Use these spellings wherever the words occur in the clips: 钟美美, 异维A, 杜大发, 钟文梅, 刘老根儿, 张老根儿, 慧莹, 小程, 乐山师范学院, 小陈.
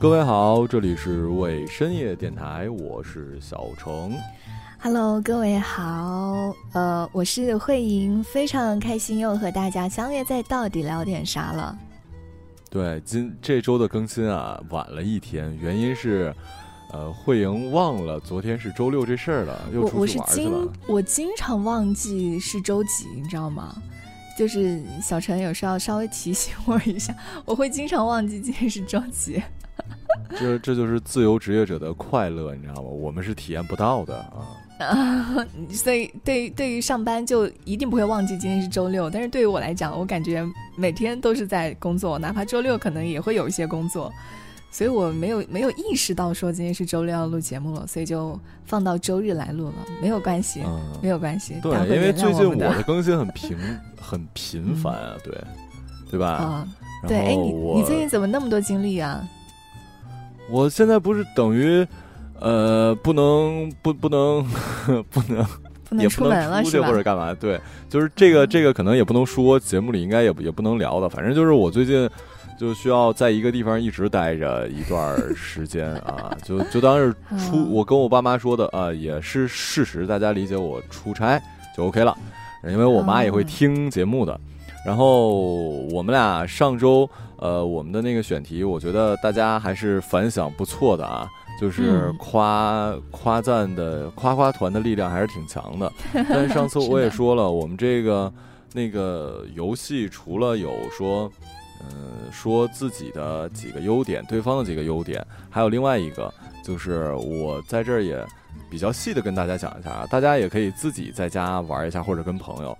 各位好，这里是为深夜电台，我是小程。Hello， 各位好，我是慧莹，非常开心又和大家相约在到底聊点啥了。对，这周的更新啊，晚了一天，原因是，慧莹忘了昨天是周六这事儿了，又出去玩去了。我经常忘记是周几，你知道吗？就是小陈有时候稍微提醒我一下，我会经常忘记今天是周几。这就是自由职业者的快乐，你知道吗？我们是体验不到的啊。所以对于上班就一定不会忘记今天是周六，但是对于我来讲，我感觉每天都是在工作，哪怕周六可能也会有一些工作，所以我没有意识到说今天是周六要录节目了，所以就放到周日来录了，没有关系，没有关系。对，因为最近我的更新很频繁啊，对吧？啊，对，哎，你最近怎么那么多精力啊？我现在不是等于。不能也不能出去或者干嘛？对，就是这个可能也不能说，节目里应该也不能聊的。反正就是我最近就需要在一个地方一直待着一段时间啊，就当是我跟我爸妈说的啊，也是事实，大家理解我出差就 OK 了，因为我妈也会听节目的。然后我们俩上周我们的那个选题，我觉得大家还是反响不错的啊。就是夸夸团的力量还是挺强的，但是上次我也说了，我们这个那个游戏除了有说，说自己的几个优点，对方的几个优点，还有另外一个就是我在这儿也比较细的跟大家讲一下，大家也可以自己在家玩一下，或者跟朋友，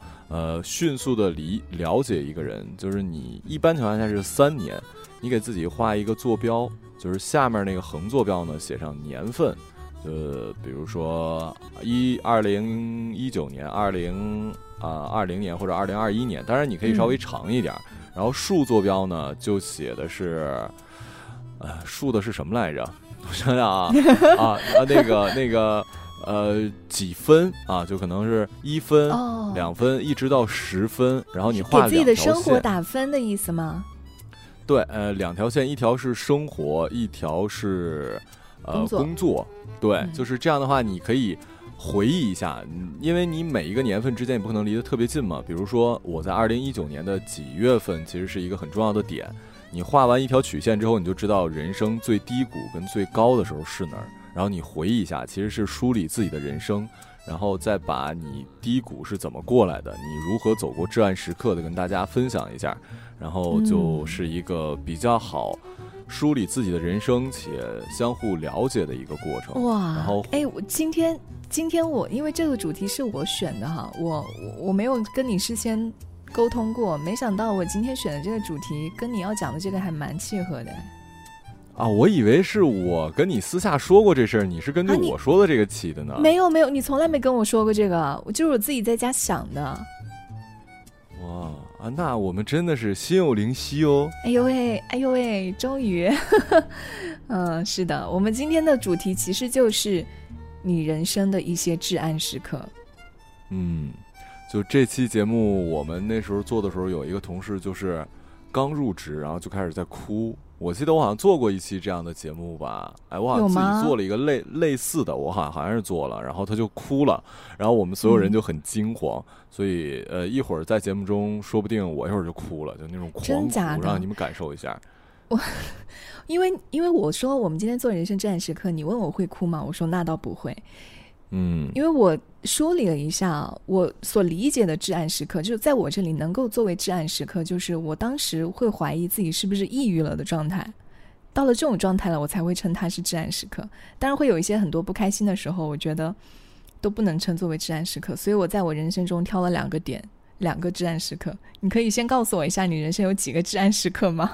迅速的了解一个人，就是你一般情况下是3年，你给自己画一个坐标。就是下面那个横坐标呢，写上年份，比如说2019年、2020年或者2021年，当然你可以稍微长一点。然后竖坐标呢，就写的是，竖的是什么来着？我想想啊，那个。几分啊？就可能是1分、2分，一直到10分。然后你画给自己的生活打分的意思吗？对，2条线，一条是生活，一条是工作，对，就是这样的话，你可以回忆一下，因为你每一个年份之间也不可能离得特别近嘛。比如说，我在2019年的几月份，其实是一个很重要的点。你画完一条曲线之后，你就知道人生最低谷跟最高的时候是哪儿，然后你回忆一下，其实是梳理自己的人生。然后再把你低谷是怎么过来的，你如何走过至暗时刻的跟大家分享一下，然后就是一个比较好梳理自己的人生且相互了解的一个过程。哇，然后我今天我因为这个主题是我选的哈，我没有跟你事先沟通过，没想到我今天选的这个主题跟你要讲的这个还蛮契合的。啊，我以为是我跟你私下说过这事儿，你是根据我说的这个起的呢。没有，你从来没跟我说过这个，就是我自己在家想的。哇啊，那我们真的是心有灵犀哦。哎呦喂，终于，是的，我们今天的主题其实就是你人生的一些至暗时刻。就这期节目，我们那时候做的时候，有一个同事就是刚入职，然后就开始在哭。我记得我好像做过一期这样的节目吧，哎，我好像自己做了一个类似的，我好像是做了，然后他就哭了，然后我们所有人就很惊慌，所以一会儿在节目中说不定我一会儿就哭了，就那种狂哭，让你们感受一下。因为我说我们今天做人生至暗时刻，你问我会哭吗？我说那倒不会。因为我梳理了一下我所理解的至暗时刻，就是在我这里能够作为至暗时刻，就是我当时会怀疑自己是不是抑郁了的状态，到了这种状态了，我才会称它是至暗时刻。当然会有一些很多不开心的时候，我觉得都不能称作为至暗时刻，所以我在我人生中挑了2个至暗时刻。你可以先告诉我一下你人生有几个至暗时刻吗？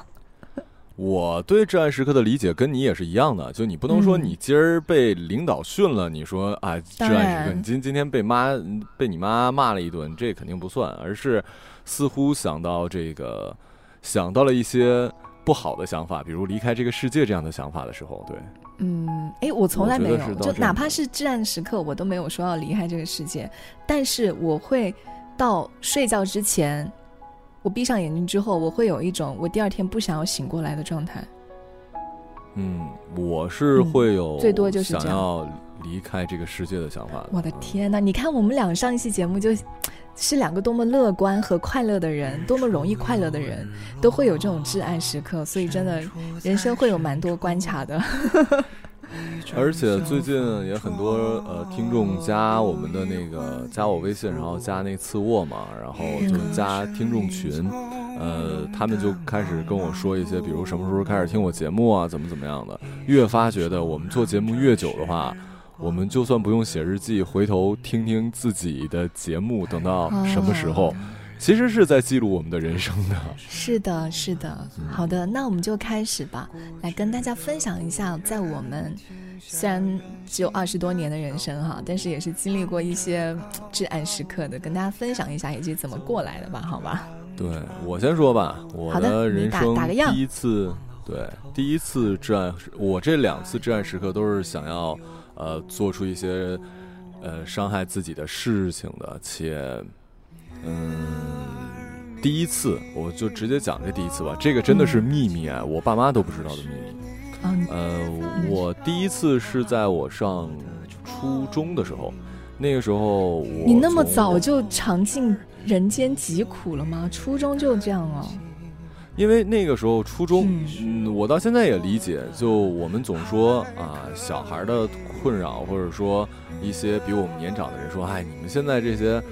我对至暗时刻的理解跟你也是一样的，就你不能说你今儿被领导训了，你说啊至暗时刻，你今天被你妈骂了一顿，这肯定不算，而是似乎想到了一些不好的想法，比如离开这个世界这样的想法的时候，对。我从来没有，就哪怕是至暗时刻，我都没有说要离开这个世界，但是我会到睡觉之前。我闭上眼睛之后，我会有一种我第2天不想要醒过来的状态。嗯，我是会有最多就是想要离开这个世界的想法的。我的天哪，你看我们俩上一期节目就是两个多么乐观和快乐的人，多么容易快乐的人，都会有这种至暗时刻，所以真的人生会有蛮多观察的。而且最近也很多听众加我们的那个加我微信，然后加那次卧嘛，然后就加听众群，他们就开始跟我说一些，比如什么时候开始听我节目啊，怎么怎么样的。越发觉得我们做节目越久的话，我们就算不用写日记，回头听听自己的节目，等到什么时候。其实是在记录我们的人生的。是的是的，好的，那我们就开始吧，来跟大家分享一下在我们虽然只有20多年的人生哈，但是也是经历过一些至暗时刻的，跟大家分享一下以及怎么过来的吧，好吧。对，我先说吧，我的人生第一次，对，第一次至暗，我这2次至暗时刻都是想要做出一些伤害自己的事情的，且第一次我就直接讲这第一次吧，这个真的是秘密啊，我爸妈都不知道的秘密。我第一次是在我上初中的时候，那个时候我你那么早就尝尽人间疾苦了吗？初中就这样哦？因为那个时候初中，我到现在也理解，就我们总说啊，小孩的困扰，或者说一些比我们年长的人说，哎，你们现在这些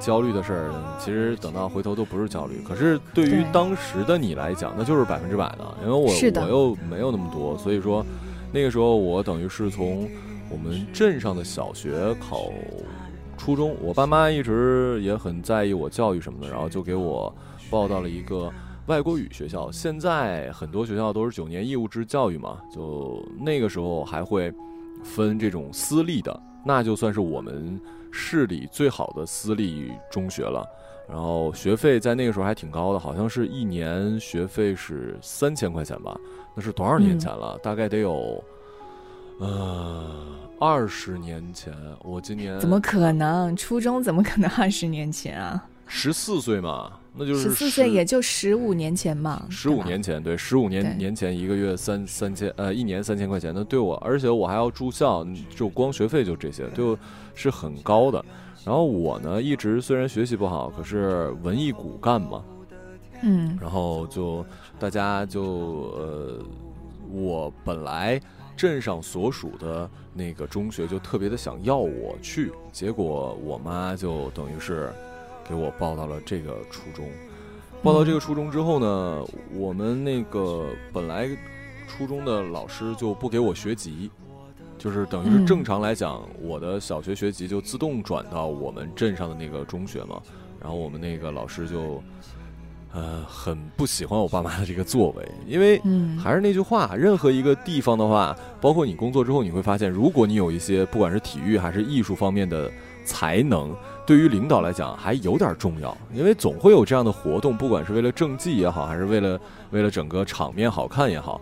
焦虑的事儿，其实等到回头都不是焦虑。可是对于当时的你来讲，那就是100%的，因为我又没有那么多，所以说那个时候我等于是从我们镇上的小学考初中，我爸妈一直也很在意我教育什么的，然后就给我报到了一个外国语学校。现在很多学校都是9年义务制教育嘛，就那个时候还会分这种私立的，那就算是我们市里最好的私立中学了，然后学费在那个时候还挺高的，好像是1年学费是3000块钱吧，那是多少年前了？大概得有20年前。我今年怎么可能？初中怎么可能20年前啊？14岁嘛，那就是14岁，也就15年前嘛。15年前，对，15年前一个月三千，1年3000块钱，那对我，而且我还要住校，就光学费就这些，就是很高的。然后我呢，一直虽然学习不好，可是文艺骨干嘛，然后就大家就我本来镇上所属的那个中学就特别的想要我去，结果我妈就等于是给我报到了这个初中。报到这个初中之后呢，我们那个本来初中的老师就不给我学籍，就是等于是正常来讲，我的小学学籍就自动转到我们镇上的那个中学嘛。然后我们那个老师就很不喜欢我爸妈的这个作为，因为还是那句话，任何一个地方的话，包括你工作之后，你会发现，如果你有一些不管是体育还是艺术方面的才能，对于领导来讲还有点重要，因为总会有这样的活动，不管是为了政绩也好，还是为了整个场面好看也好。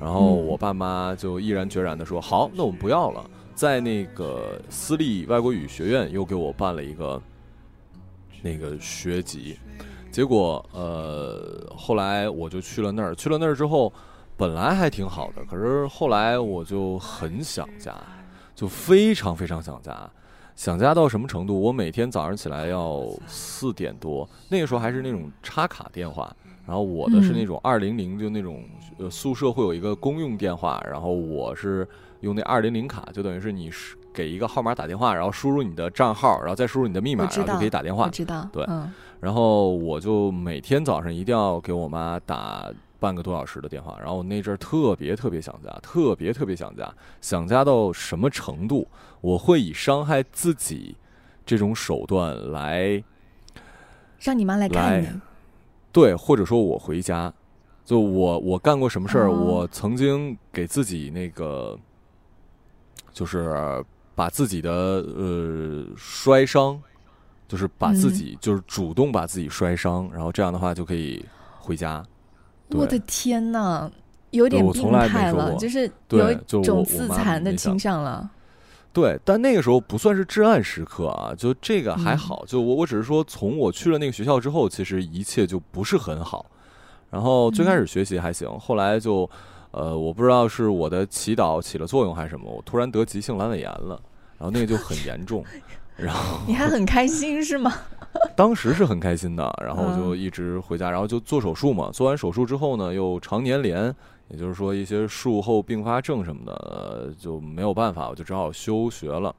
然后我爸妈就毅然决然的说，好，那我们不要了，在那个私立外国语学院又给我办了一个那个学籍。结果后来我就去了那儿之后，本来还挺好的，可是后来我就很想家，就非常非常想家。想家到什么程度？我每天早上起来要4点多，那个时候还是那种插卡电话，然后我的是那种200，就那种宿舍会有一个公用电话，然后我是用那200卡，就等于是你是给一个号码打电话，然后输入你的账号，然后再输入你的密码，然后就可以打电话。我知道，对。然后我就每天早上一定要给我妈打半个多小时的电话。然后我那阵儿特别特别想家，特别特别想家，想家到什么程度？我会以伤害自己这种手段来让你妈来看你。对，或者说我回家，就我干过什么事儿？我曾经给自己那个就是。把自己的摔伤，就是把自己就是主动把自己摔伤，然后这样的话就可以回家。我的天哪，有点病态了，就是有一种自残的倾向了。对，但那个时候不算是至暗时刻啊，就这个还好。就我只是说，从我去了那个学校之后，其实一切就不是很好。然后最开始学习还行，后来就我不知道是我的祈祷起了作用还是什么，我突然得急性阑尾炎了，然后那个就很严重。然后你还很开心是吗？当时是很开心的，然后就一直回家，然后就做手术嘛。做完手术之后呢，又常年连，也就是说一些术后并发症什么的，就没有办法，我就只好休学了。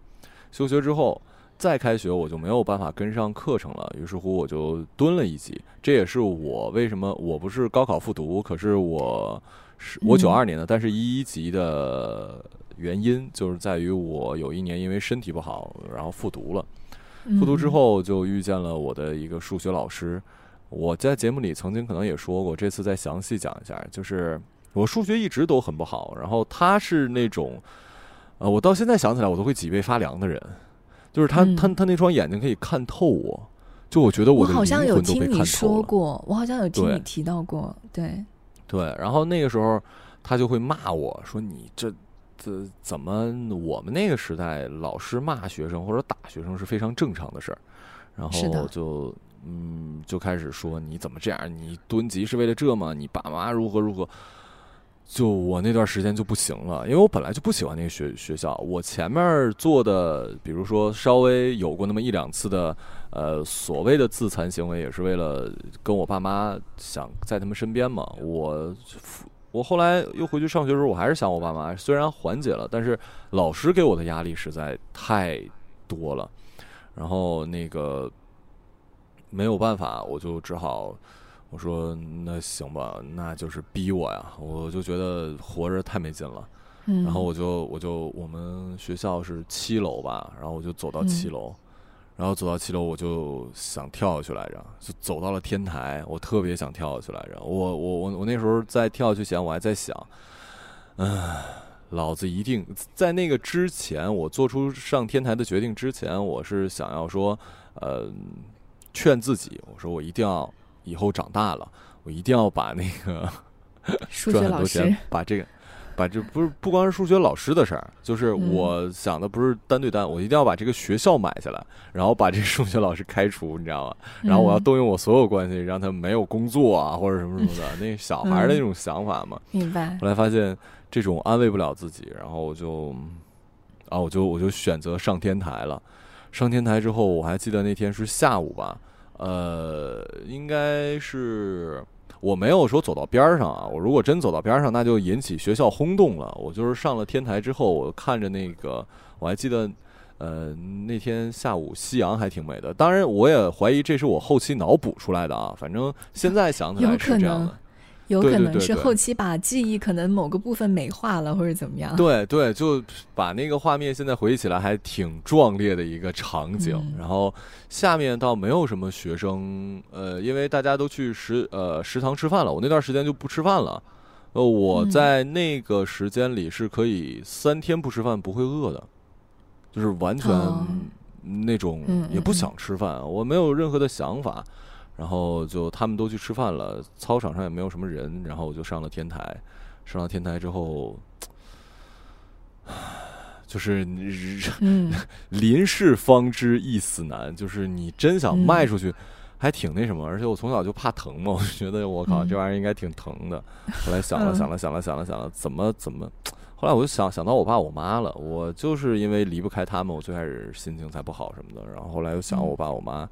休学之后再开学，我就没有办法跟上课程了，于是乎我就蹲了一级。这也是我为什么我不是高考复读，可是我92年的，但是11级的原因就是在于我有一年因为身体不好，然后复读了。复读之后就遇见了我的一个数学老师，我在节目里曾经可能也说过，这次再详细讲一下。就是我数学一直都很不好，然后他是那种，我到现在想起来我都会脊背发凉的人，就是他那双眼睛可以看透我，就我觉得我的灵魂都被看透了。我好像有听你说过，我好像有听你提到过，对。然后那个时候他就会骂我说：“你这怎么？我们那个时代老师骂学生或者打学生是非常正常的事儿。”然后就开始说：“你怎么这样？你蹲级是为了这吗？你爸妈如何如何？”就我那段时间就不行了，因为我本来就不喜欢那个学校。我前面做的，比如说稍微有过那么一两次的，所谓的自残行为，也是为了跟我爸妈想在他们身边嘛。我后来又回去上学的时候，我还是想我爸妈，虽然缓解了，但是老师给我的压力实在太多了，然后那个没有办法，我就只好。我说那行吧，那就是逼我呀！我就觉得活着太没劲了，然后我就我们学校是7楼吧，然后我就走到7楼，然后走到7楼我就想跳下去来着，就走到了天台，我特别想跳下去来着。我那时候在跳下去前，我还在想，老子一定在那个之前，我做出上天台的决定之前，我是想要说，劝自己，我说我一定要。以后长大了，我一定要把那个赚很多钱，把这不光是数学老师的事儿，就是我想的不是单对单，我一定要把这个学校买下来，然后把这数学老师开除，你知道吗？然后我要动用我所有关系，让他没有工作啊，或者什么什么的，那小孩的那种想法嘛。明白。后来发现这种安慰不了自己，然后我就选择上天台了。上天台之后，我还记得那天是下午吧。应该是我没有说走到边上啊，我如果真走到边上，那就引起学校轰动了。我就是上了天台之后，我看着那个，我还记得，那天下午夕阳还挺美的。当然，我也怀疑这是我后期脑补出来的啊。反正现在想起来是这样的。有可能是后期把记忆可能某个部分美化了，或者怎么样。对，就把那个画面现在回忆起来还挺壮烈的一个场景。然后下面倒没有什么学生，因为大家都去食堂吃饭了，我那段时间就不吃饭了。我在那个时间里是可以3天不吃饭不会饿的，就是完全那种也不想吃饭，我没有任何的想法。然后就他们都去吃饭了，操场上也没有什么人，然后我就上了天台。上了天台之后，就是临事方知一死难，就是你真想迈出去，还挺那什么。而且我从小就怕疼嘛，我就觉得我靠，这玩意儿应该挺疼的。后来想了，怎么？后来我就想到我爸我妈了，我就是因为离不开他们，我最开始心情才不好什么的。然后后来又想我爸我妈。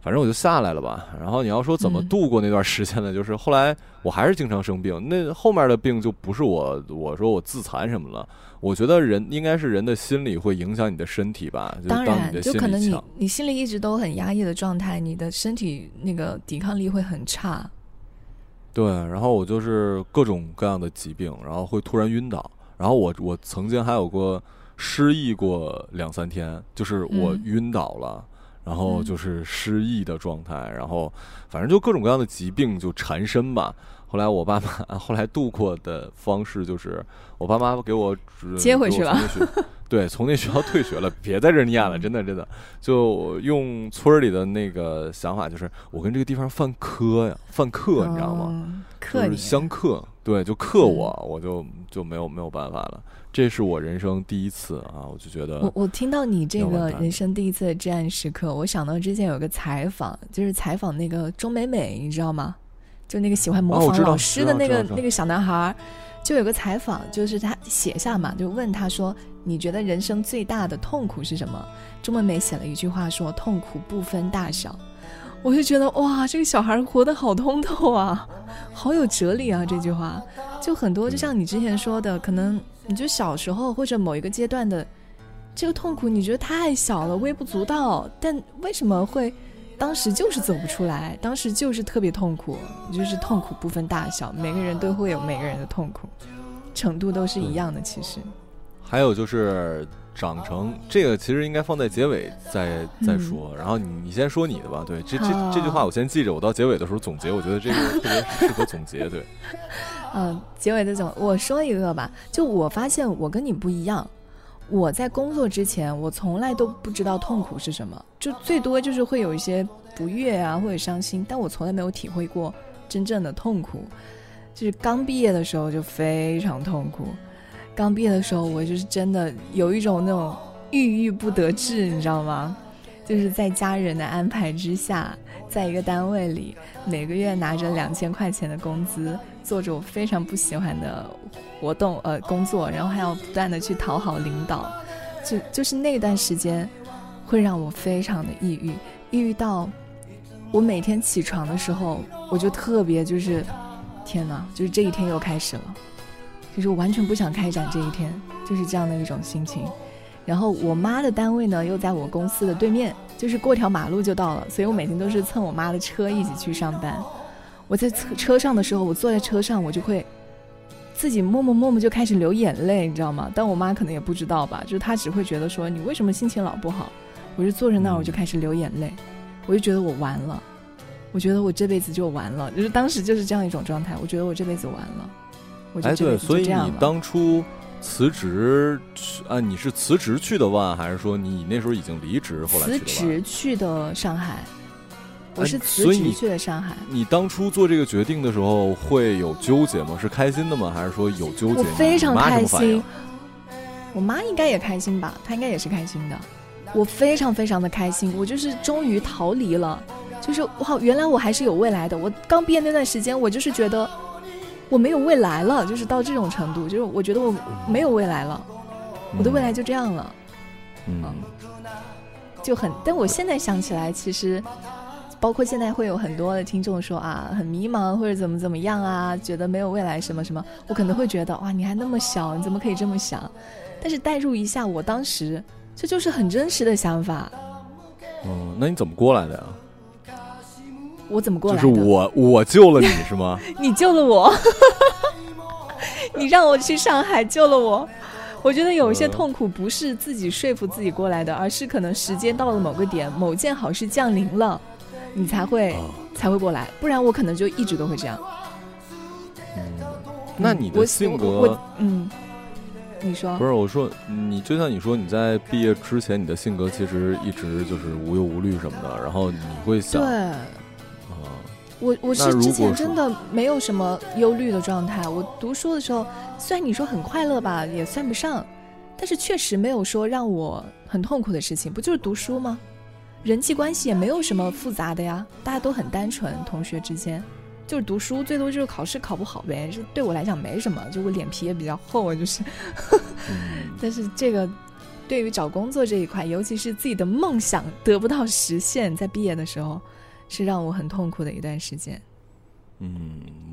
反正我就下来了吧，然后你要说怎么度过那段时间呢？就是后来我还是经常生病，那后面的病就不是我说我自残什么了。我觉得人应该是人的心理会影响你的身体吧，就是、当然，就可能你心里一直都很压抑的状态，你的身体那个抵抗力会很差。对，然后我就是各种各样的疾病，然后会突然晕倒，然后我曾经还有过失忆过2-3天，就是我晕倒了。然后就是失忆的状态，然后反正就各种各样的疾病就缠身吧。后来我爸妈后来度过的方式就是，我爸妈给我接回去了，对，从那学校退学了，别在这念了，真的，就用村里的那个想法，就是我跟这个地方犯课，你知道吗？就是相克，对，就克我，我就没有办法了。这是我人生第一次啊，我就觉得我听到你这个人生第一次的至暗时刻，我想到之前有个采访，就是采访那个钟美美，你知道吗？就那个喜欢模仿老师的那个小男孩，就有个采访，就是他写下嘛，就问他说你觉得人生最大的痛苦是什么？钟文梅写了一句话说痛苦不分大小。我就觉得哇，这个小孩活得好通透啊，好有哲理啊，这句话就很多，就像你之前说的，可能你就小时候或者某一个阶段的这个痛苦你觉得太小了，微不足道，但为什么会当时就是走不出来，当时就是特别痛苦，就是痛苦不分大小，每个人都会有每个人的痛苦程度，都是一样的。其实还有就是长成，这个其实应该放在结尾再说，然后你先说你的吧。对，这句话我先记着，我到结尾的时候总结，我觉得这个特别适合总结。对，结尾的总，我说一个吧。就我发现我跟你不一样，我在工作之前我从来都不知道痛苦是什么，就最多就是会有一些不悦啊或者伤心，但我从来没有体会过真正的痛苦。就是刚毕业的时候就非常痛苦，刚毕业的时候我就是真的有一种那种郁郁不得志，你知道吗？就是在家人的安排之下，在一个单位里每个月拿着2000块钱的工资，做着我非常不喜欢的工作，然后还要不断的去讨好领导，就是那段时间会让我非常的抑郁到我每天起床的时候我就特别就是天哪，就是这一天又开始了，就是我完全不想开展这一天，就是这样的一种心情。然后我妈的单位呢又在我公司的对面，就是过条马路就到了，所以我每天都是蹭我妈的车一起去上班。我在车上的时候，我坐在车上我就会自己默默就开始流眼泪，你知道吗？但我妈可能也不知道吧，就是她只会觉得说你为什么心情老不好。我就坐在那儿我就开始流眼泪，我就觉得我完了，我觉得我这辈子就完了，就是当时就是这样一种状态，我觉得我这辈子完了。哎，对，所以你当初辞职啊？你是辞职去的万，还是说你那时候已经离职后来去的万？辞职去的上海，我是辞职去的上海。你当初做这个决定的时候会有纠结吗？是开心的吗？还是说有纠结？我非常开心，我妈应该也开心吧，她应该也是开心的。我非常非常的开心，我就是终于逃离了，就是哇，原来我还是有未来的。我刚毕业那段时间，我就是觉得我没有未来了，就是到这种程度，就是我觉得我没有未来了，我的未来就这样了，就很。但我现在想起来，其实包括现在会有很多的听众说啊，很迷茫或者怎么样啊，觉得没有未来什么什么，我可能会觉得哇，你还那么小，你怎么可以这么想？但是代入一下我当时，这就是很真实的想法。那你怎么过来的呀？我怎么过来的？就是我救了你是吗？你救了我，你让我去上海救了我。我觉得有一些痛苦不是自己说服自己过来的，而是可能时间到了某个点，某件好事降临了，你才会过来，不然我可能就一直都会这样。那你的性格，你说不是？我说你就像你说你在毕业之前，你的性格其实一直就是无忧无虑什么的，然后你会想。对。我是之前真的没有什么忧虑的状态，我读书的时候虽然你说很快乐吧也算不上，但是确实没有说让我很痛苦的事情，不就是读书吗？人际关系也没有什么复杂的呀，大家都很单纯，同学之间就是读书，最多就是考试考不好呗，这对我来讲没什么，就我脸皮也比较厚，就是但是这个对于找工作这一块，尤其是自己的梦想得不到实现，在毕业的时候是让我很痛苦的一段时间。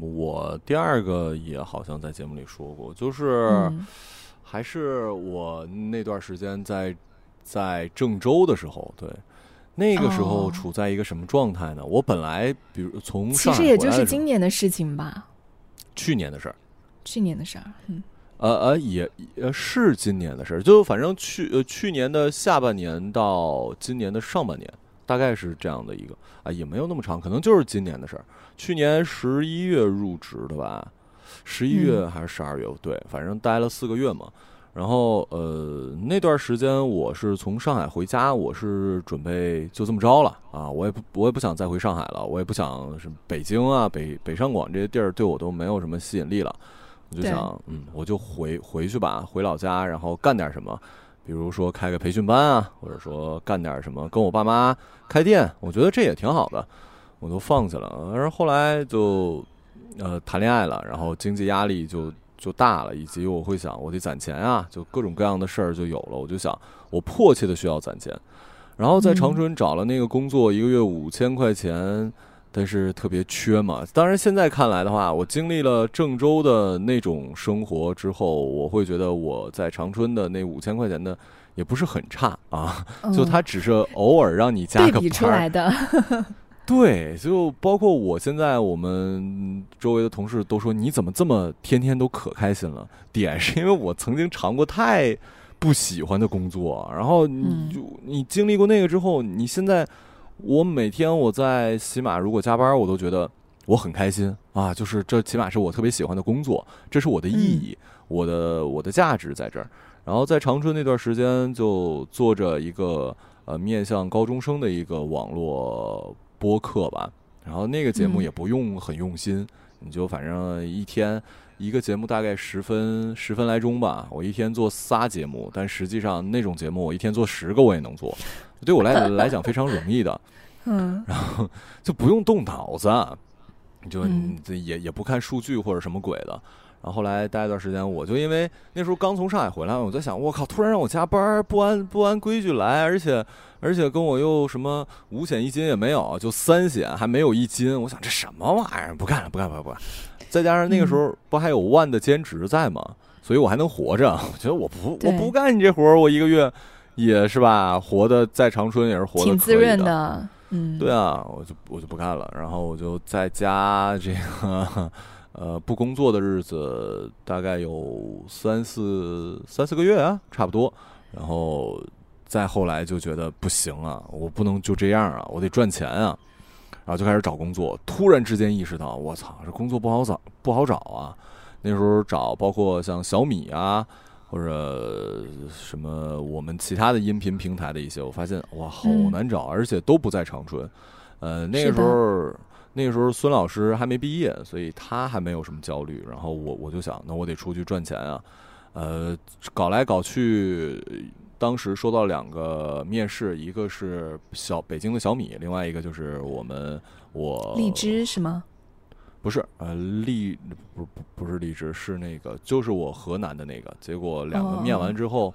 我第二个也好像在节目里说过，就是、还是我那段时间在郑州的时候，对，那个时候处在一个什么状态呢？我本来比如从上海回来的时候，其实也就是今年的事情吧，去年的事儿，也是今年的事儿，就反正去年的下半年到今年的上半年。大概是这样的一个啊，也没有那么长，可能就是今年的事儿。去年11月入职的吧，11月还是12月，对，反正待了4个月嘛。然后那段时间我是从上海回家，我是准备就这么着了啊，我也不想再回上海了，我也不想是北京啊、北上广这些地儿对我都没有什么吸引力了。我就想，我就回去吧，回老家，然后干点什么。比如说开个培训班啊，或者说干点什么，跟我爸妈开店，我觉得这也挺好的，我都放弃了。而后来就谈恋爱了，然后经济压力就就大了，以及我会想我得攒钱啊，就各种各样的事儿就有了。我就想我迫切的需要攒钱，然后在长春找了那个工作，一个月5000块钱，但是特别缺嘛。当然现在看来的话，我经历了郑州的那种生活之后，我会觉得我在长春的那5000块钱的也不是很差啊，就它只是偶尔让你加个班对比出来的。对，就包括我现在我们周围的同事都说你怎么这么天天都可开心了，点是因为我曾经尝过太不喜欢的工作，然后你经历过那个之后，你现在我每天我在起码如果加班我都觉得我很开心啊，就是这起码是我特别喜欢的工作，这是我的意义，我的价值在这儿。然后在长春那段时间就做着一个面向高中生的一个网络播客吧，然后那个节目也不用很用心，你就反正一天一个节目大概十分来钟吧，我一天做4节目，但实际上那种节目我一天做10个我也能做，对我来讲非常容易的，然后就不用动脑子，就也不看数据或者什么鬼的。然后后来待一段时间，我就因为那时候刚从上海回来，我在想，我靠，突然让我加班，不按规矩来，而且跟我又什么5险1金也没有，就3险还没有1金，我想这什么玩意儿，不干了。再加上那个时候不还有万的兼职在吗？所以我还能活着。我觉得我不干你这活儿，我一个月也是吧，活的在长春也是活的挺滋润的。对啊，我就不干了，然后我就在家这个。不工作的日子大概有三四个月啊，差不多。然后再后来就觉得不行啊，我不能就这样啊，我得赚钱啊。然后就开始找工作，突然之间意识到，我操，这工作不好找啊。那时候找包括像小米啊，或者什么我们其他的音频平台的一些，我发现哇，好难找，而且都不在长春。那个时候。那个时候孙老师还没毕业，所以他还没有什么焦虑。然后我就想，那我得出去赚钱啊，搞来搞去，当时收到2个面试，一个是北京的小米，另外一个就是我荔枝是吗？不是，不是荔枝，是那个就是我河南的那个。结果2个面完之后，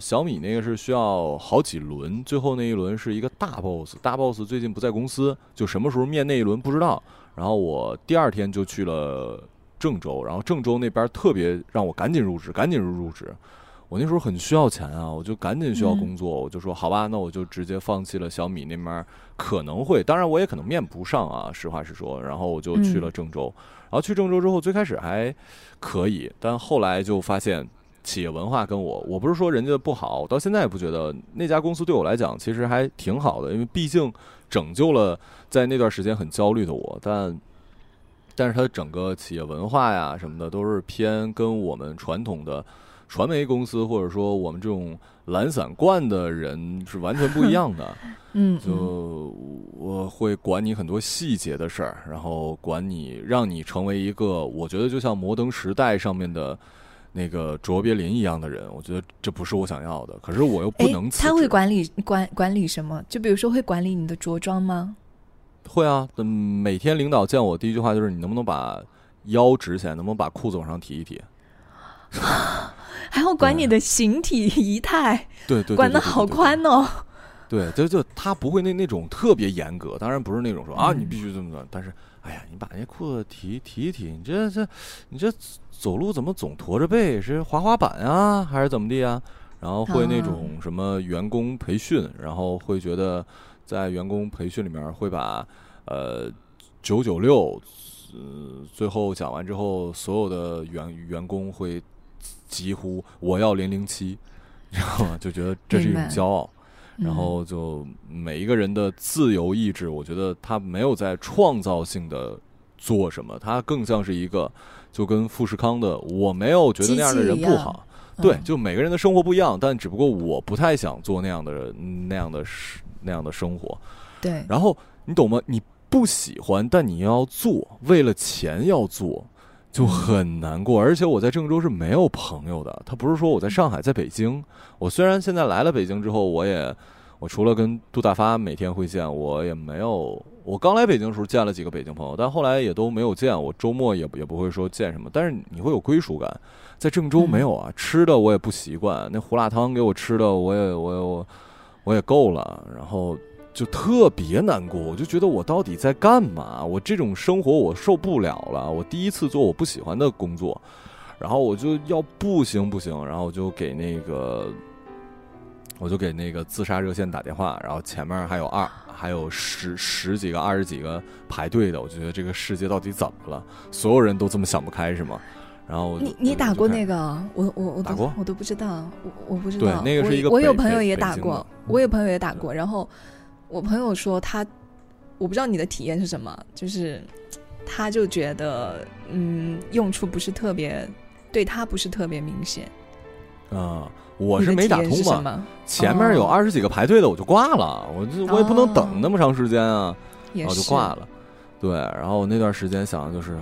小米那个是需要好几轮，最后那一轮是一个大 boss， 大 boss 最近不在公司，就什么时候面那一轮不知道。然后我第2天就去了郑州，然后郑州那边特别让我赶紧入职。我那时候很需要钱啊，我就赶紧需要工作，我就说好吧，那我就直接放弃了小米那边可能会，当然我也可能面不上啊，实话实说。然后我就去了郑州，然后去郑州之后，最开始还可以，但后来就发现企业文化跟我不是说人家不好，我到现在也不觉得那家公司对我来讲其实还挺好的，因为毕竟拯救了在那段时间很焦虑的我，但是它整个企业文化呀什么的都是偏跟我们传统的。传媒公司或者说我们这种懒散惯的人是完全不一样的，就我会管你很多细节的事儿，然后管你让你成为一个我觉得就像《摩登时代》上面的那个卓别林一样的人，我觉得这不是我想要的，可是我又不能辞职。他会管理什么？就比如说会管理你的着装吗？会啊，每天领导见我第一句话就是你能不能把腰直起来，能不能把裤子往上提一提。还要管你的形体仪态，对，管得好宽哦。对，就他不会那种特别严格，当然不是那种说啊你必须这么做，但是哎呀，你把那裤子提一提，你这走路怎么总驼着背？是滑滑板啊，还是怎么地啊？然后会那种什么员工培训，然后会觉得在员工培训里面会把996，最后讲完之后，所有的员工会。几乎我要007，然后就觉得这是一种骄傲，然后就每一个人的自由意志，我觉得他没有在创造性的做什么，他更像是一个就跟富士康的，我没有觉得那样的人不好，对，就每个人的生活不一样，但只不过我不太想做那样的生活，对。然后你懂吗？你不喜欢，但你要做，为了钱要做。就很难过，而且我在郑州是没有朋友的。他不是说我在上海，在北京。我虽然现在来了北京之后，我也我除了跟杜大发每天会见，我也没有。我刚来北京的时候见了几个北京朋友，但后来也都没有见。我周末也不会说见什么，但是你会有归属感。在郑州没有啊，吃的我也不习惯，那胡辣汤给我吃的我也够了，然后就特别难过。我就觉得我到底在干嘛？我这种生活我受不了了。我第一次做我不喜欢的工作，然后我就要不行，然后我就给那个自杀热线打电话，然后前面还有十几个、20几个排队的，我觉得这个世界到底怎么了？所有人都这么想不开是吗？然后你打过那个？我打过，我都不知道，我不知道。对，那个是一个我有朋友也打过，我有朋友也打过。然后我朋友说他，我不知道你的体验是什么，就是他就觉得用处不是特别，对他不是特别明显。啊，我是没打通嘛，前面有20几个排队的，我就挂了，我也不能等那么长时间啊，然后就挂了。对，然后那段时间想的就是，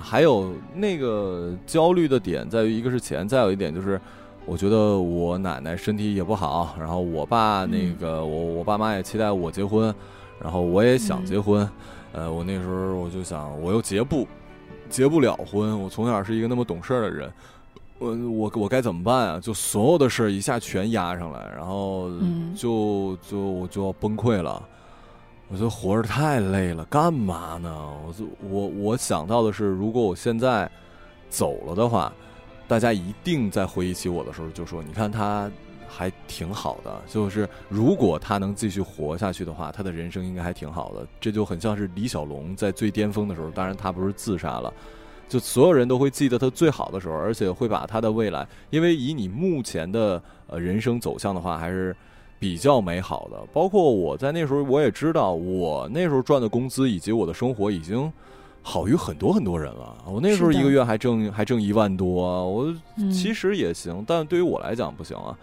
还有那个焦虑的点在于，一个是钱，再有一点就是，我觉得我奶奶身体也不好，然后我爸那个我爸妈也期待我结婚，然后我也想结婚，我那时候我就想，我又结不了婚，我从小是一个那么懂事的人。我该怎么办啊？就所有的事一下全压上来，然后我就要崩溃了。我觉得活着太累了，干嘛呢？我想到的是，如果我现在走了的话，大家一定在回忆起我的时候就说：“你看他还挺好的。”就是如果他能继续活下去的话，他的人生应该还挺好的。这就很像是李小龙在最巅峰的时候，当然他不是自杀了。就所有人都会记得他最好的时候，而且会把他的未来，因为以你目前的人生走向的话，还是比较美好的。包括我在那时候，我也知道我那时候赚的工资以及我的生活已经好于很多很多人了。我那时候一个月还挣1万多，我其实也行，但对于我来讲不行啊。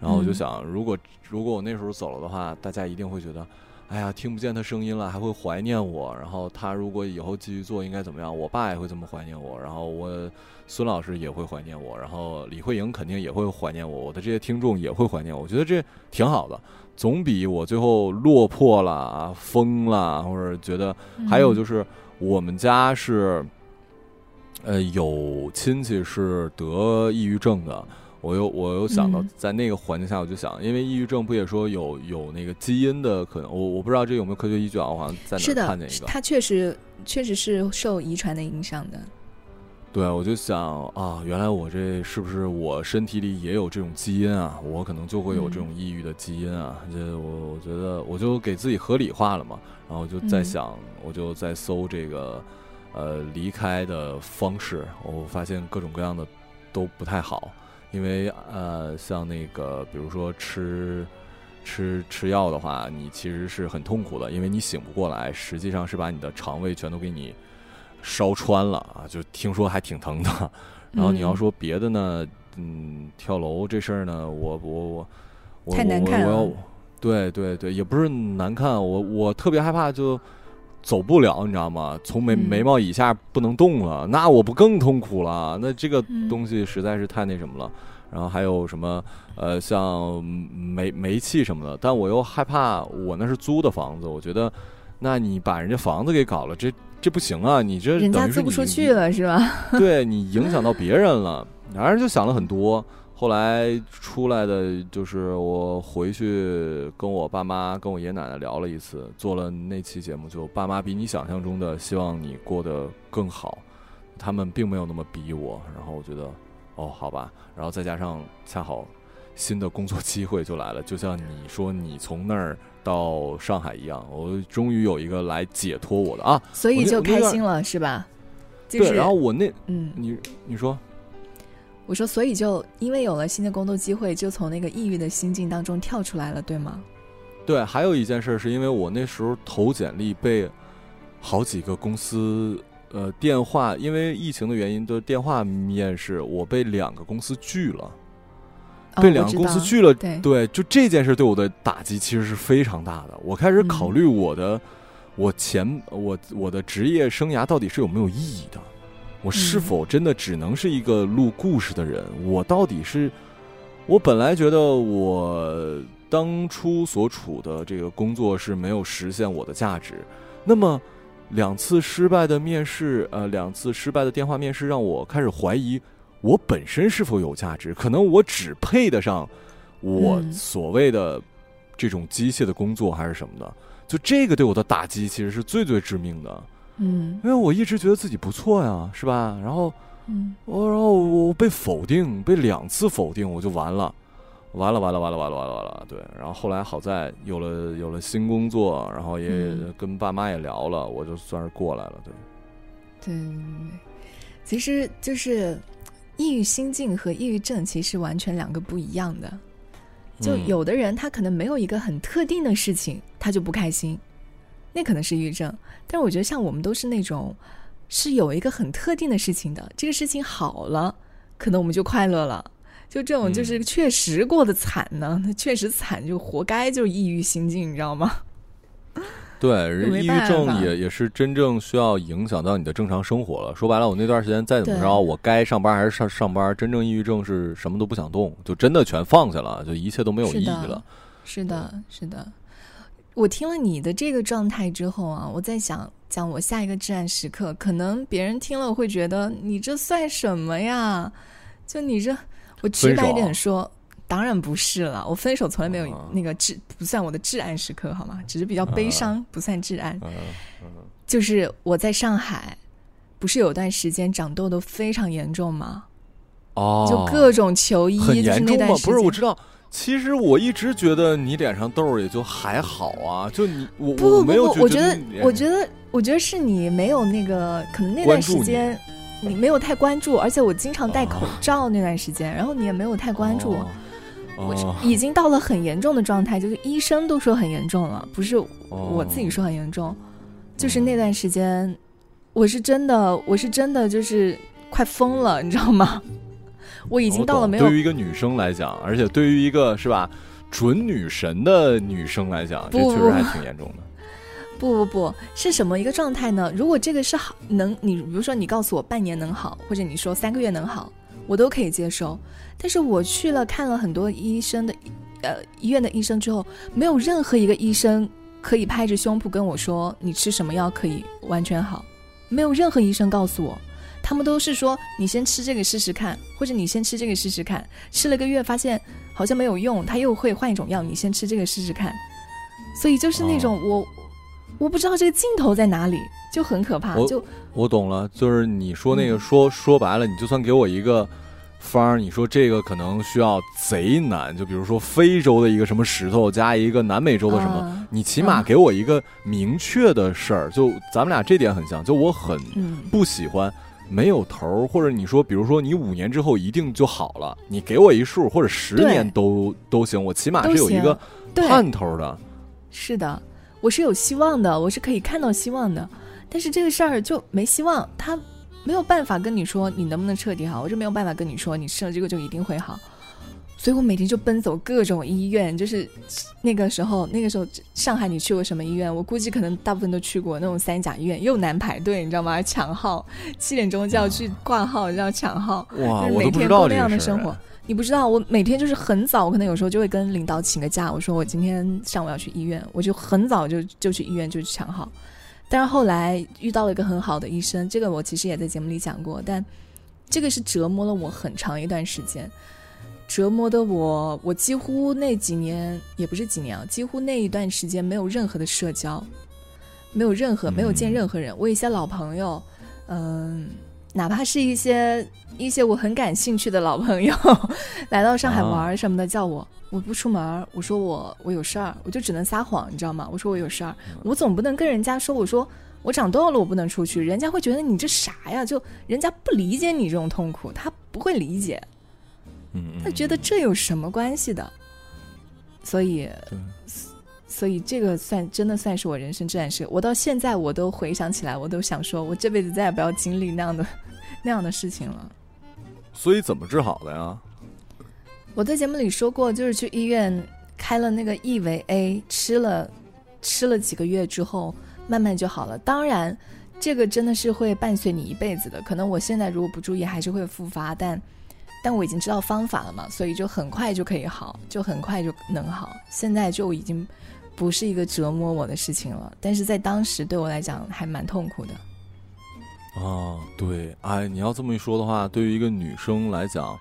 然后我就想，如果我那时候走了的话，大家一定会觉得，哎呀，听不见他声音了，还会怀念我。然后他如果以后继续做，应该怎么样？我爸也会这么怀念我，然后我孙老师也会怀念我，然后李慧莹肯定也会怀念我，我的这些听众也会怀念我。我觉得这挺好的，总比我最后落魄了、疯了，或者觉得。还有就是我们家是，有亲戚是得抑郁症的。我有想到，在那个环境下，我就想，因为抑郁症不也说有那个基因的可能，我不知道这有没有科学依据啊，我好像在哪儿看见一个。它确实是受遗传的影响的。对，我就想啊，原来我这是不是我身体里也有这种基因啊？我可能就会有这种抑郁的基因啊。我觉得我就给自己合理化了嘛，然后我就在想，我就在搜这个离开的方式，我发现各种各样的都不太好。因为像那个，比如说吃药的话，你其实是很痛苦的，因为你醒不过来，实际上是把你的肠胃全都给你烧穿了啊，就听说还挺疼的。然后你要说别的呢，跳楼这事儿呢，我太难看了。对，也不是难看，我特别害怕就走不了，你知道吗？从眉毛以下不能动了，那我不更痛苦了？那这个东西实在是太那什么了。然后还有什么像煤气什么的，但我又害怕我那是租的房子，我觉得那你把人家房子给搞了，这不行啊！你这人家租不出去了是吧？对，你影响到别人了。反正就想了很多。后来出来的就是我回去跟我爸妈、跟我爷爷奶奶聊了一次，做了那期节目，就爸妈比你想象中的希望你过得更好，他们并没有那么逼我。然后我觉得，哦，好吧。然后再加上恰好新的工作机会就来了，就像你说你从那儿到上海一样，我终于有一个来解脱我的啊，所以就开心了是吧？对。然后我那你说。我说，所以就因为有了新的工作机会，就从那个抑郁的心境当中跳出来了，对吗？对，还有一件事是因为我那时候投简历被好几个公司电话，因为疫情的原因都电话面试，我被2个公司拒了，被2个公司拒了。对，就这件事对我的打击其实是非常大的。我开始考虑我的职业生涯到底是有没有意义的。我是否真的只能是一个录故事的人？我到底是，我本来觉得我当初所处的这个工作是没有实现我的价值。那么两次失败的面试，两次失败的电话面试，让我开始怀疑我本身是否有价值。可能我只配得上我所谓的这种机械的工作还是什么的，就这个对我的打击其实是最最致命的。嗯，因为我一直觉得自己不错呀，是吧？然后，我被否定，被两次否定，我就完了。对，然后后来好在有了新工作，然后也跟爸妈也聊了，我就算是过来了。对，其实就是抑郁心境和抑郁症其实完全两个不一样的。就有的人他可能没有一个很特定的事情，他就不开心，那可能是抑郁症。但是我觉得像我们都是那种是有一个很特定的事情的，这个事情好了，可能我们就快乐了。就这种就是确实过得惨呢，他确实惨，就活该，就抑郁心境，你知道吗？对，抑郁症也是真正需要影响到你的正常生活了。说白了，我那段时间再怎么着，我该上班还是上班。真正抑郁症是什么都不想动，就真的全放下了，就一切都没有意义了。是的。我听了你的这个状态之后啊，我在想讲我下一个至暗时刻，可能别人听了会觉得你这算什么呀？就你这，我直白一点说。当然不是了，我分手从来没有那个不算我的至暗时刻，好吗？只是比较悲伤，不算至暗。就是我在上海，不是有段时间长痘痘非常严重吗？哦，就各种求医，很严重吗？不是，我知道。其实我一直觉得你脸上痘也就还好啊，就你我没有我觉得是你没有那个，可能那段时间你没有太关注，而且我经常戴口罩那段时间，然后你也没有太关注。我已经到了很严重的状态，就是医生都说很严重了，不是我自己说很严重。就是那段时间我是真的就是快疯了，你知道吗？我已经到了没有对于一个女生来讲，而且对于一个是吧准女神的女生来讲，这确实还挺严重的。不是什么一个状态呢？如果这个是好能，你比如说你告诉我半年能好，或者你说3个月能好，我都可以接受。但是我去了看了很多医生的医院的医生之后，没有任何一个医生可以拍着胸脯跟我说你吃什么药可以完全好，没有任何医生告诉我，他们都是说你先吃这个试试看，或者你先吃这个试试看，吃了1个月发现好像没有用，他又会换一种药，你先吃这个试试看。所以就是那种我不知道这个尽头在哪里，就很可怕。我懂了，就是你说那个说白了，你就算给我一个方，你说这个可能需要贼难，就比如说非洲的一个什么石头加一个南美洲的什么，你起码给我一个明确的事儿。就咱们俩这点很像，就我很不喜欢没有头，或者你说比如说你5年之后一定就好了，你给我一数，或者10年都行，我起码是有一个盼头的。是的，我是有希望的，我是可以看到希望的，但是这个事儿就没希望，他没有办法跟你说你能不能彻底好，我就没有办法跟你说你吃了这个就一定会好。所以我每天就奔走各种医院，就是那个时候上海，你去过什么医院？我估计可能大部分都去过那种3甲医院，又难排队，你知道吗？抢号，7点钟就要去挂号，然后抢号，哇，就是每天过那样的生活。你不知道，我每天就是很早，我可能有时候就会跟领导请个假，我说我今天上午要去医院，我就很早就去医院就去抢号。但是后来遇到了一个很好的医生，这个我其实也在节目里讲过，但这个是折磨了我很长一段时间，折磨的我几乎那几年，也不是几年啊，几乎那一段时间没有任何的社交，没有见任何人。我一些老朋友，哪怕是一些我很感兴趣的老朋友来到上海玩什么的，叫我不出门，我说我有事儿，我就只能撒谎，你知道吗？我说我有事儿，我总不能跟人家说，我说我长痘了，我不能出去，人家会觉得你这啥呀？就人家不理解你这种痛苦，他不会理解，他觉得这有什么关系的？所以这个真的算是我人生至暗时刻。我到现在我都回想起来，我都想说，我这辈子再也不要经历那样的事情了。所以怎么治好的呀？我在节目里说过，就是去医院开了那个异维 A， 吃了几个月之后，慢慢就好了。当然，这个真的是会伴随你一辈子的。可能我现在如果不注意，还是会复发，但。但我已经知道方法了嘛，所以就很快就可以好，就很快就能好。现在就已经不是一个折磨我的事情了，但是在当时对我来讲还蛮痛苦的。哦，对，哎，你要这么一说的话，对于一个女生来讲，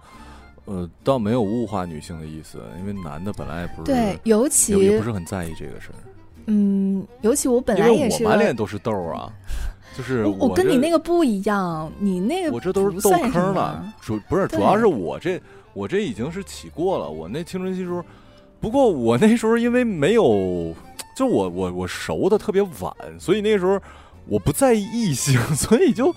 倒没有物化女性的意思，因为男的本来也不是，对，尤其也不是很在意这个事儿。嗯，尤其我本来也是，因为我满脸都是痘啊，就是我跟你那个不一样，你那个我这都是痘坑了，主要是我这已经是起过了，我那青春期时候，不过我那时候因为没有，就我熟的特别晚，所以那时候。我不在意异性，所以就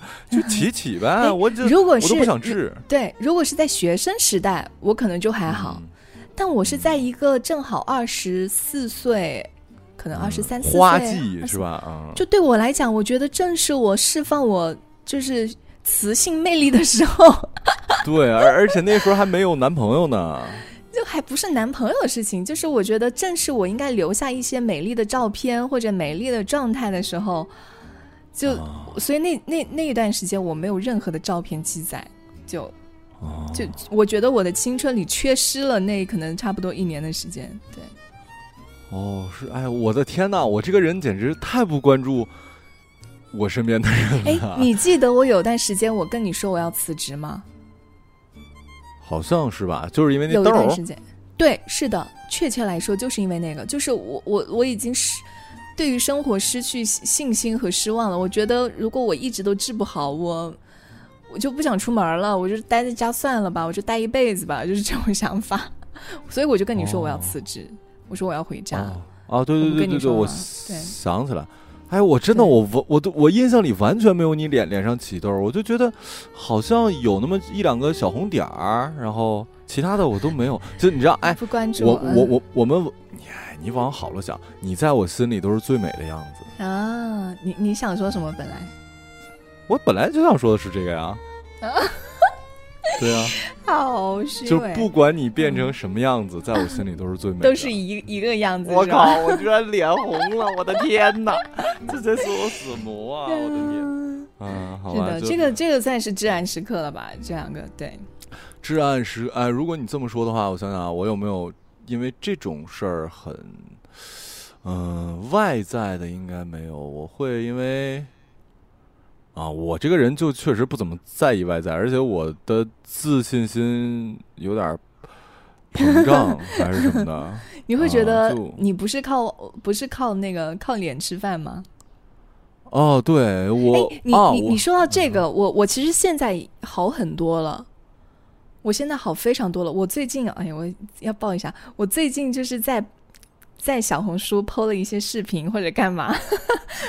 起呗、嗯、我都不想治。对，如果是在学生时代我可能就还好、嗯、但我是在一个正好24岁、嗯、可能23、24岁花季是吧、嗯、就对我来讲，我觉得正是我释放我就是雌性魅力的时候。对，而且那时候还没有男朋友呢。就还不是男朋友的事情，就是我觉得正是我应该留下一些美丽的照片或者美丽的状态的时候，就所以那一段时间我没有任何的照片记载，就我觉得我的青春里缺失了那可能差不多1年的时间。对，哦，是，哎，我的天哪，我这个人简直太不关注我身边的人了。哎，你记得我有段时间我跟你说我要辞职吗？好像是吧，就是因为那有一段时间，对，是的，确切来说就是因为那个，就是我已经是。对于生活失去信心和失望了，我觉得如果我一直都治不好，我就不想出门了，我就待在家算了吧，我就待一辈子吧，就是这种想法。所以我就跟你说我要辞职、哦、我说我要回家。哦、啊，对，我想起来，哎，我真的我印象里完全没有你脸上起痘，我就觉得好像有那么1-2个小红点儿，然后其他的我都没有。就你知道，哎，不关注我们。你往好了想，你在我心里都是最美的样子啊！你想说什么？本来我本来就想说的是这个呀。啊，对啊，好虚伪。就不管你变成什么样子，在我心里都是最美的，都是一个样子。我靠！我居然脸红了！我的天哪！这真是我死魔啊！我的天，嗯，好吧，是的，这个算是至暗时刻了吧？这2个对，至暗时，哎，如果你这么说的话，我想想啊，我有没有？因为这种事儿很，外在的应该没有。我会因为，啊，我这个人就确实不怎么在意外在，而且我的自信心有点膨胀还是什么的。你会觉得你不是靠那个靠脸吃饭吗？哦，对我，你说到这个，我其实现在好很多了。我现在好非常多了。我最近，哎呀，我要报一下，我最近就是在小红书 po 了一些视频或者干嘛，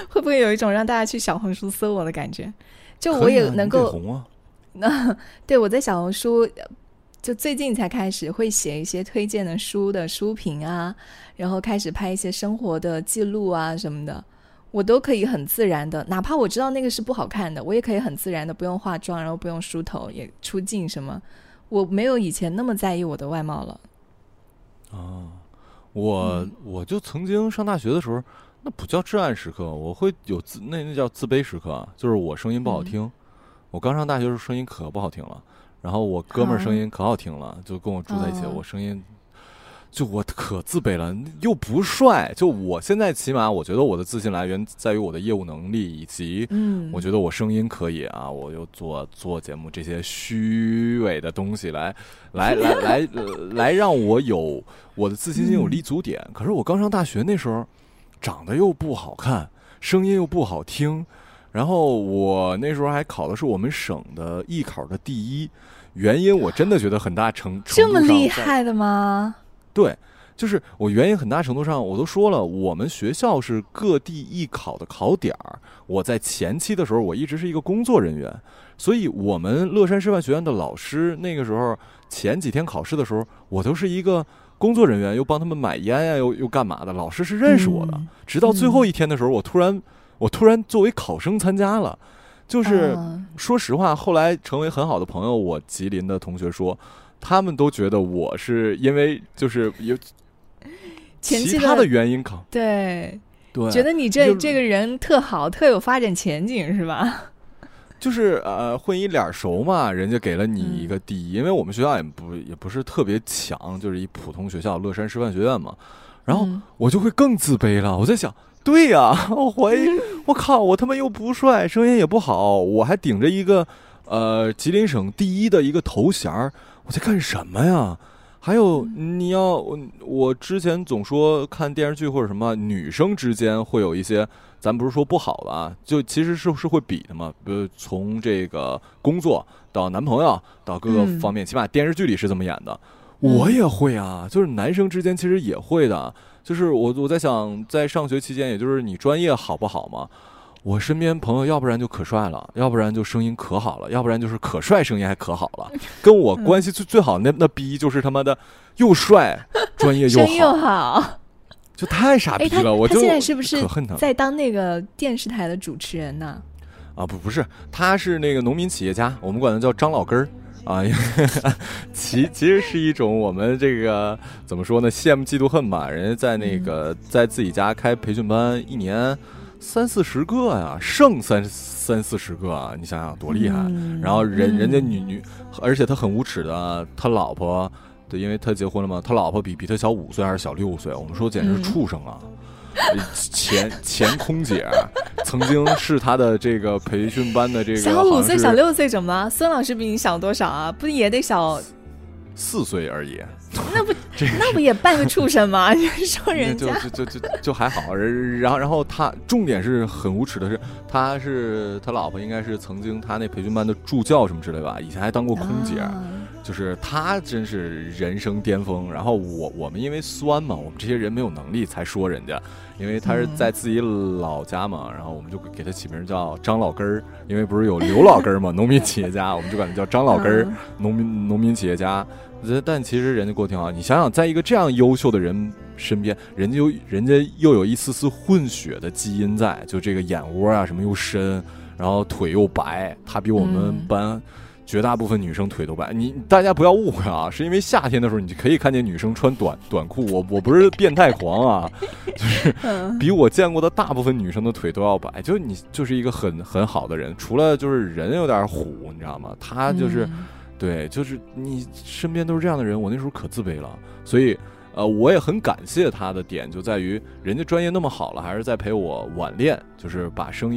会不会有一种让大家去小红书搜我的感觉？就我也能够红啊。对，我在小红书就最近才开始会写一些推荐的书的书评啊，然后开始拍一些生活的记录啊什么的，我都可以很自然的，哪怕我知道那个是不好看的，我也可以很自然的不用化妆，然后不用梳头，也出镜什么。我没有以前那么在意我的外貌了。啊，我就曾经上大学的时候，那不叫至暗时刻，我会有那叫自卑时刻啊，就是我声音不好听。我刚上大学的时候声音可不好听了，然后我哥们儿声音可好听了，就跟我住在一起，我声音就我可自卑了，又不帅。就我现在起码我觉得我的自信来源在于我的业务能力，以及我觉得我声音可以啊，我又做节目这些虚伪的东西来让我有我的自信心有立足点。可是我刚上大学那时候长得又不好看，声音又不好听，然后我那时候还考的是我们省的艺考的第1，原因我真的觉得很大程度上这么厉害的吗？对，就是我原因很大程度上，我都说了，我们学校是各地艺考的考点儿。我在前期的时候，我一直是一个工作人员，所以我们乐山师范学院的老师那个时候前几天考试的时候，我都是一个工作人员，又帮他们买烟呀、啊，又干嘛的。老师是认识我的，直到最后一天的时候，我突然作为考生参加了。就是说实话，后来成为很好的朋友，我吉林的同学说。他们都觉得我是因为就是有其他的原因考，对，觉得你这个人特好，特有发展前景是吧？就是混一脸熟嘛，人家给了你一个第一，因为我们学校也不是特别强，就是一普通学校，乐山师范学院嘛。然后我就会更自卑了，我在想，对呀、啊，我靠，我他妈又不帅，声音也不好，我还顶着一个吉林省第一的一个头衔，我在干什么呀？还有你要我之前总说看电视剧或者什么，女生之间会有一些，咱不是说不好了啊，就其实是会比的嘛，比如从这个工作到男朋友到各个方面，起码电视剧里是这么演的。我也会啊，就是男生之间其实也会的，就是我在想，在上学期间，也就是你专业好不好嘛？我身边朋友要不然就可帅了，要不然就声音可好了，要不然就是可帅声音还可好了。跟我关系最好那逼就是他妈的又帅，专业又好，声又好，就太傻逼了。我就现在是不是在当那个电视台的主持人呢？啊，不是，他是那个农民企业家，我们管他叫张老根儿。啊，其实是一种我们这个怎么说呢？羡慕嫉妒恨吧。人家在那个在自己家开培训班，一年30-40个呀、啊，剩30-40个啊，你想想多厉害。然后人家女，而且他很无耻的，他老婆，对，因为他结婚了嘛，他老婆比他小5岁还是小6岁，我们说简直是畜生啊。前空姐曾经是他的这个培训班的这个小5岁小6岁怎么了？孙老师比你小多少啊？不也得小4岁而已？那不也半个畜生吗？说人家就还好。然后他重点是很无耻的是，他老婆应该是曾经他那培训班的助教什么之类吧，以前还当过空姐。啊，就是他真是人生巅峰，然后我们因为酸嘛，我们这些人没有能力才说人家，因为他是在自己老家嘛，然后我们就给他起名叫张老根儿，因为不是有刘老根儿嘛，农民企业家，我们就管他叫张老根儿，农民企业家。但其实人家过挺好，你想想，在一个这样优秀的人身边，人家又有一丝丝混血的基因在，就这个眼窝啊什么又深，然后腿又白，他比我们班绝大部分女生腿都白，大家不要误会啊，是因为夏天的时候你可以看见女生穿短裤，我不是变态狂啊，就是比我见过的大部分女生的腿都要白，就是你就是一个很好的人，除了就是人有点虎，你知道吗？他就是，对，就是你身边都是这样的人，我那时候可自卑了，所以我也很感谢他的点就在于人家专业那么好了，还是在陪我晚练，就是把声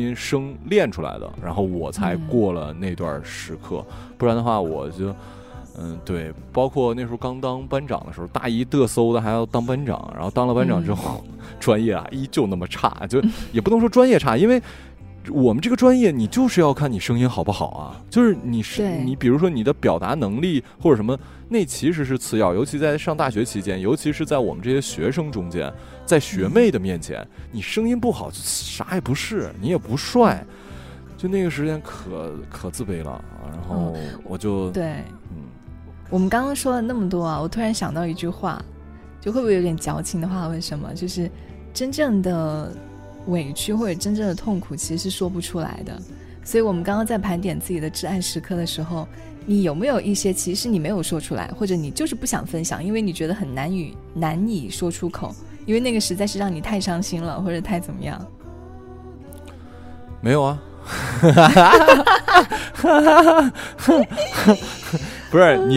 练出来的，然后我才过了那段时刻，不然的话我就对，包括那时候刚当班长的时候，大一嘚嗖的还要当班长，然后当了班长之后，专业啊依旧那么差，就也不能说专业差，因为我们这个专业你就是要看你声音好不好啊，就是你比如说你的表达能力或者什么，那其实是次要，尤其在上大学期间，尤其是在我们这些学生中间，在学妹的面前，你声音不好啥也不是，你也不帅，就那个时间可自卑了。然后我就对，我们刚刚说了那么多啊，我突然想到一句话，就会不会有点矫情的话，为什么就是真正的委屈或者真正的痛苦其实是说不出来的，所以我们刚刚在盘点自己的至暗时刻的时候，你有没有一些其实你没有说出来，或者你就是不想分享，因为你觉得很难以说出口，因为那个实在是让你太伤心了或者太怎么样？没有啊。不是，你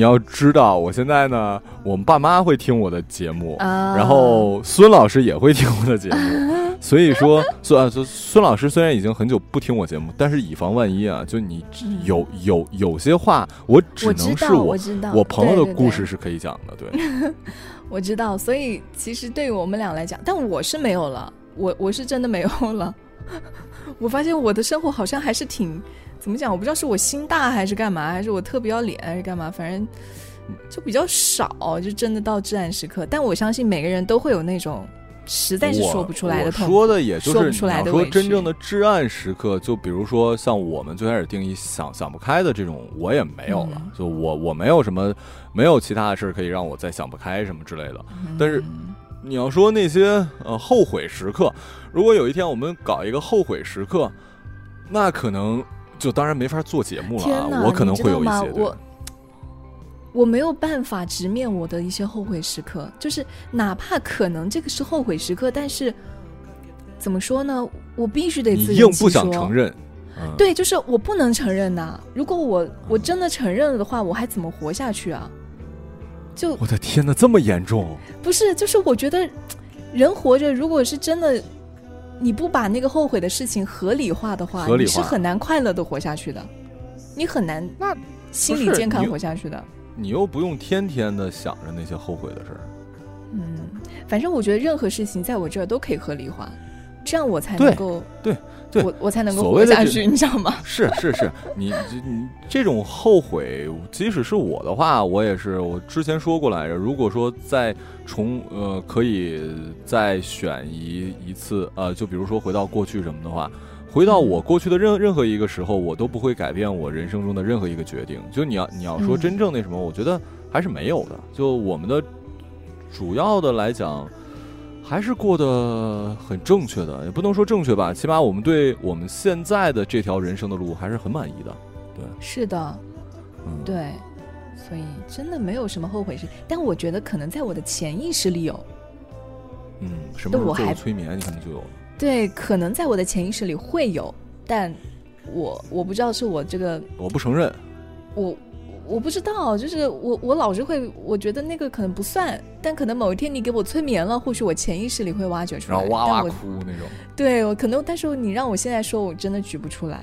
要知道，我现在呢，我们爸妈会听我的节目，然后孙老师也会听我的节目，所以说孙老师虽然已经很久不听我节目，但是以防万一啊，就你有些话我只能是我朋友的故事是可以讲的，对，我知道，所以其实对于我们俩来讲，但我是没有了，我是真的没有了。我发现我的生活好像还是挺怎么讲，我不知道是我心大还是干嘛，还是我特别要脸还是干嘛，反正就比较少，就真的到至暗时刻。但我相信每个人都会有那种实在是说不出来的痛苦，说的也就是你要说真正的至暗时刻，就比如说像我们最开始定义想不开的这种，我也没有了，就我没有什么，没有其他的事可以让我再想不开什么之类的。但是你要说那些后悔时刻，如果有一天我们搞一个后悔时刻，那可能就当然没法做节目了啊！我可能会有一些，我没有办法直面我的一些后悔时刻，就是哪怕可能这个是后悔时刻，但是怎么说呢，我必须得自己说，你硬不想承认，对，就是我不能承认呐。如果我真的承认了的话，我还怎么活下去啊？就我的天哪，这么严重？不是，就是我觉得人活着，如果是真的，你不把那个后悔的事情合理化的话，你是很难快乐的活下去的，你很难那心理健康活下去的。你又不用天天的想着那些后悔的事儿。嗯，反正我觉得任何事情在我这儿都可以合理化，这样我才能够对，我才能够活下去，你知道吗？是，你这种后悔，即使是我的话，我之前说过来着。如果说可以再选一次，就比如说回到过去什么的话。回到我过去的任何一个时候，我都不会改变我人生中的任何一个决定。就你要说真正那什么，我觉得还是没有的。就我们的主要的来讲，还是过得很正确的，也不能说正确吧，起码我们对我们现在的这条人生的路还是很满意的。对，是的，对，所以真的没有什么后悔事。但我觉得可能在我的潜意识里有，什么时候做催眠，你可能就有了。对，可能在我的潜意识里会有，但我不知道是我这个，我不承认，我不知道，就是我老是会，我觉得那个可能不算，但可能某一天你给我催眠了，或许我潜意识里会挖掘出来，然后哇哇哭那种。对，我可能，但是你让我现在说，我真的举不出来。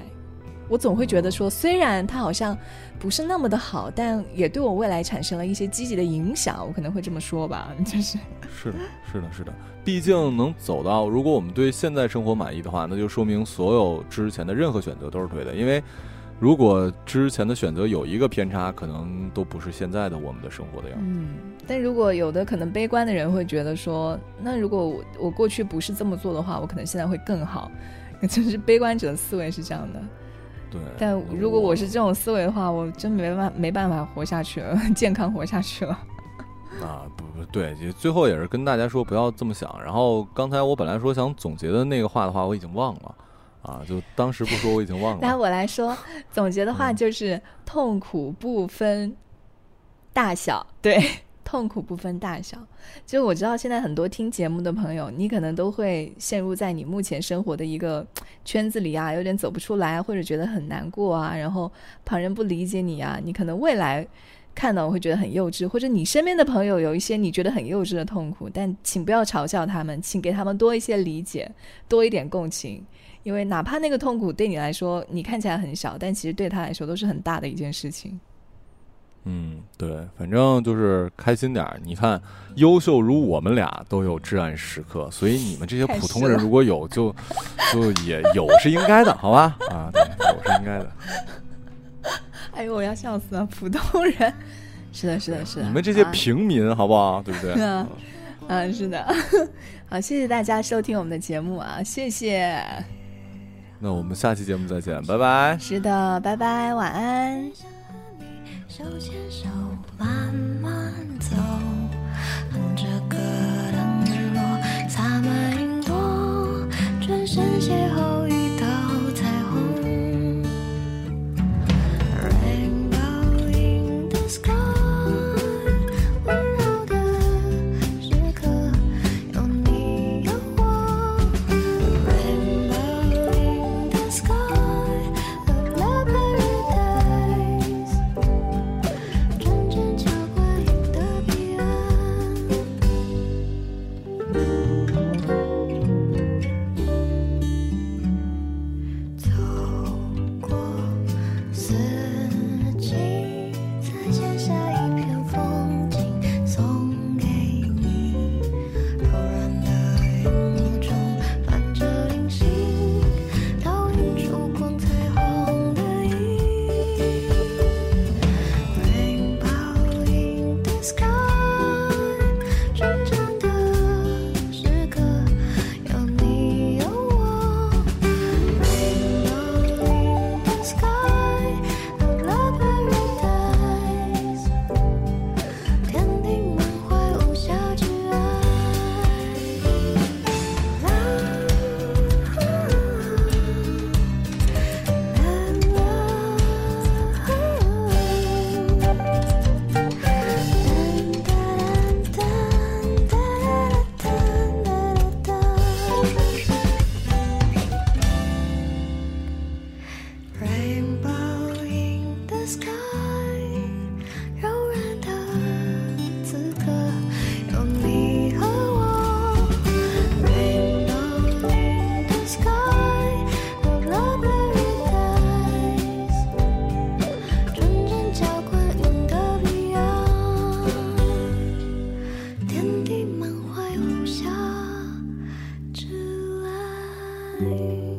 我总会觉得说，虽然它好像不是那么的好，但也对我未来产生了一些积极的影响，我可能会这么说吧，就是。是的，毕竟能走到，如果我们对现在生活满意的话，那就说明所有之前的任何选择都是对的，因为如果之前的选择有一个偏差，可能都不是现在的我们的生活的样子。但如果有的可能悲观的人会觉得说，那如果我过去不是这么做的话，我可能现在会更好，就是悲观者的思维是这样的。对，但如果我是这种思维的话，我真没办法活下去了，健康活下去了。啊，不对，最后也是跟大家说不要这么想。然后刚才我本来说想总结的那个话的话，我已经忘了啊，就当时不说我已经忘了。来，我来说总结的话就是痛苦不分大小，对，痛苦不分大小。就我知道现在很多听节目的朋友，你可能都会陷入在你目前生活的一个圈子里啊，有点走不出来，或者觉得很难过啊，然后旁人不理解你啊，你可能未来看到我会觉得很幼稚，或者你身边的朋友有一些你觉得很幼稚的痛苦，但请不要嘲笑他们，请给他们多一些理解，多一点共情，因为哪怕那个痛苦对你来说你看起来很小，但其实对他来说都是很大的一件事情。对，反正就是开心点。你看优秀如我们俩都有至暗时刻，所以你们这些普通人如果有就也有是应该的，好吧？啊，对，有是应该的。哎呦，我要笑死了！普通人，是的，你们这些平民，好不好？对不对？是的。好，谢谢大家收听我们的节目啊，谢谢。那我们下期节目再见，拜拜。是的，拜拜，晚安。手牵手慢慢走，哼着歌的日落洒满云朵，转身邂逅一道彩虹 Rainbow in the sky， 温柔的时刻有你有我 Rainbow in the sky，雨。